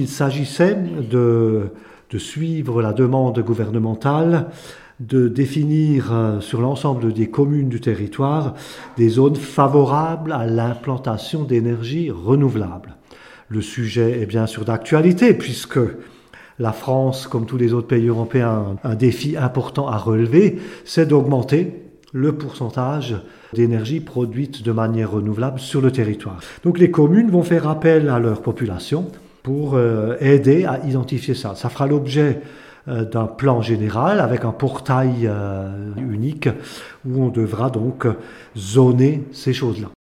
Il s'agissait de suivre la demande gouvernementale de définir sur l'ensemble des communes du territoire des zones favorables à l'implantation d'énergies renouvelables. Le sujet est bien sûr d'actualité puisque la France, comme tous les autres pays européens, a un défi important à relever, c'est d'augmenter le pourcentage d'énergie produite de manière renouvelable sur le territoire. Donc les communes vont faire appel à leur population pour aider à identifier ça. Ça fera l'objet d'un plan général avec un portail unique où on devra donc zoner ces choses-là.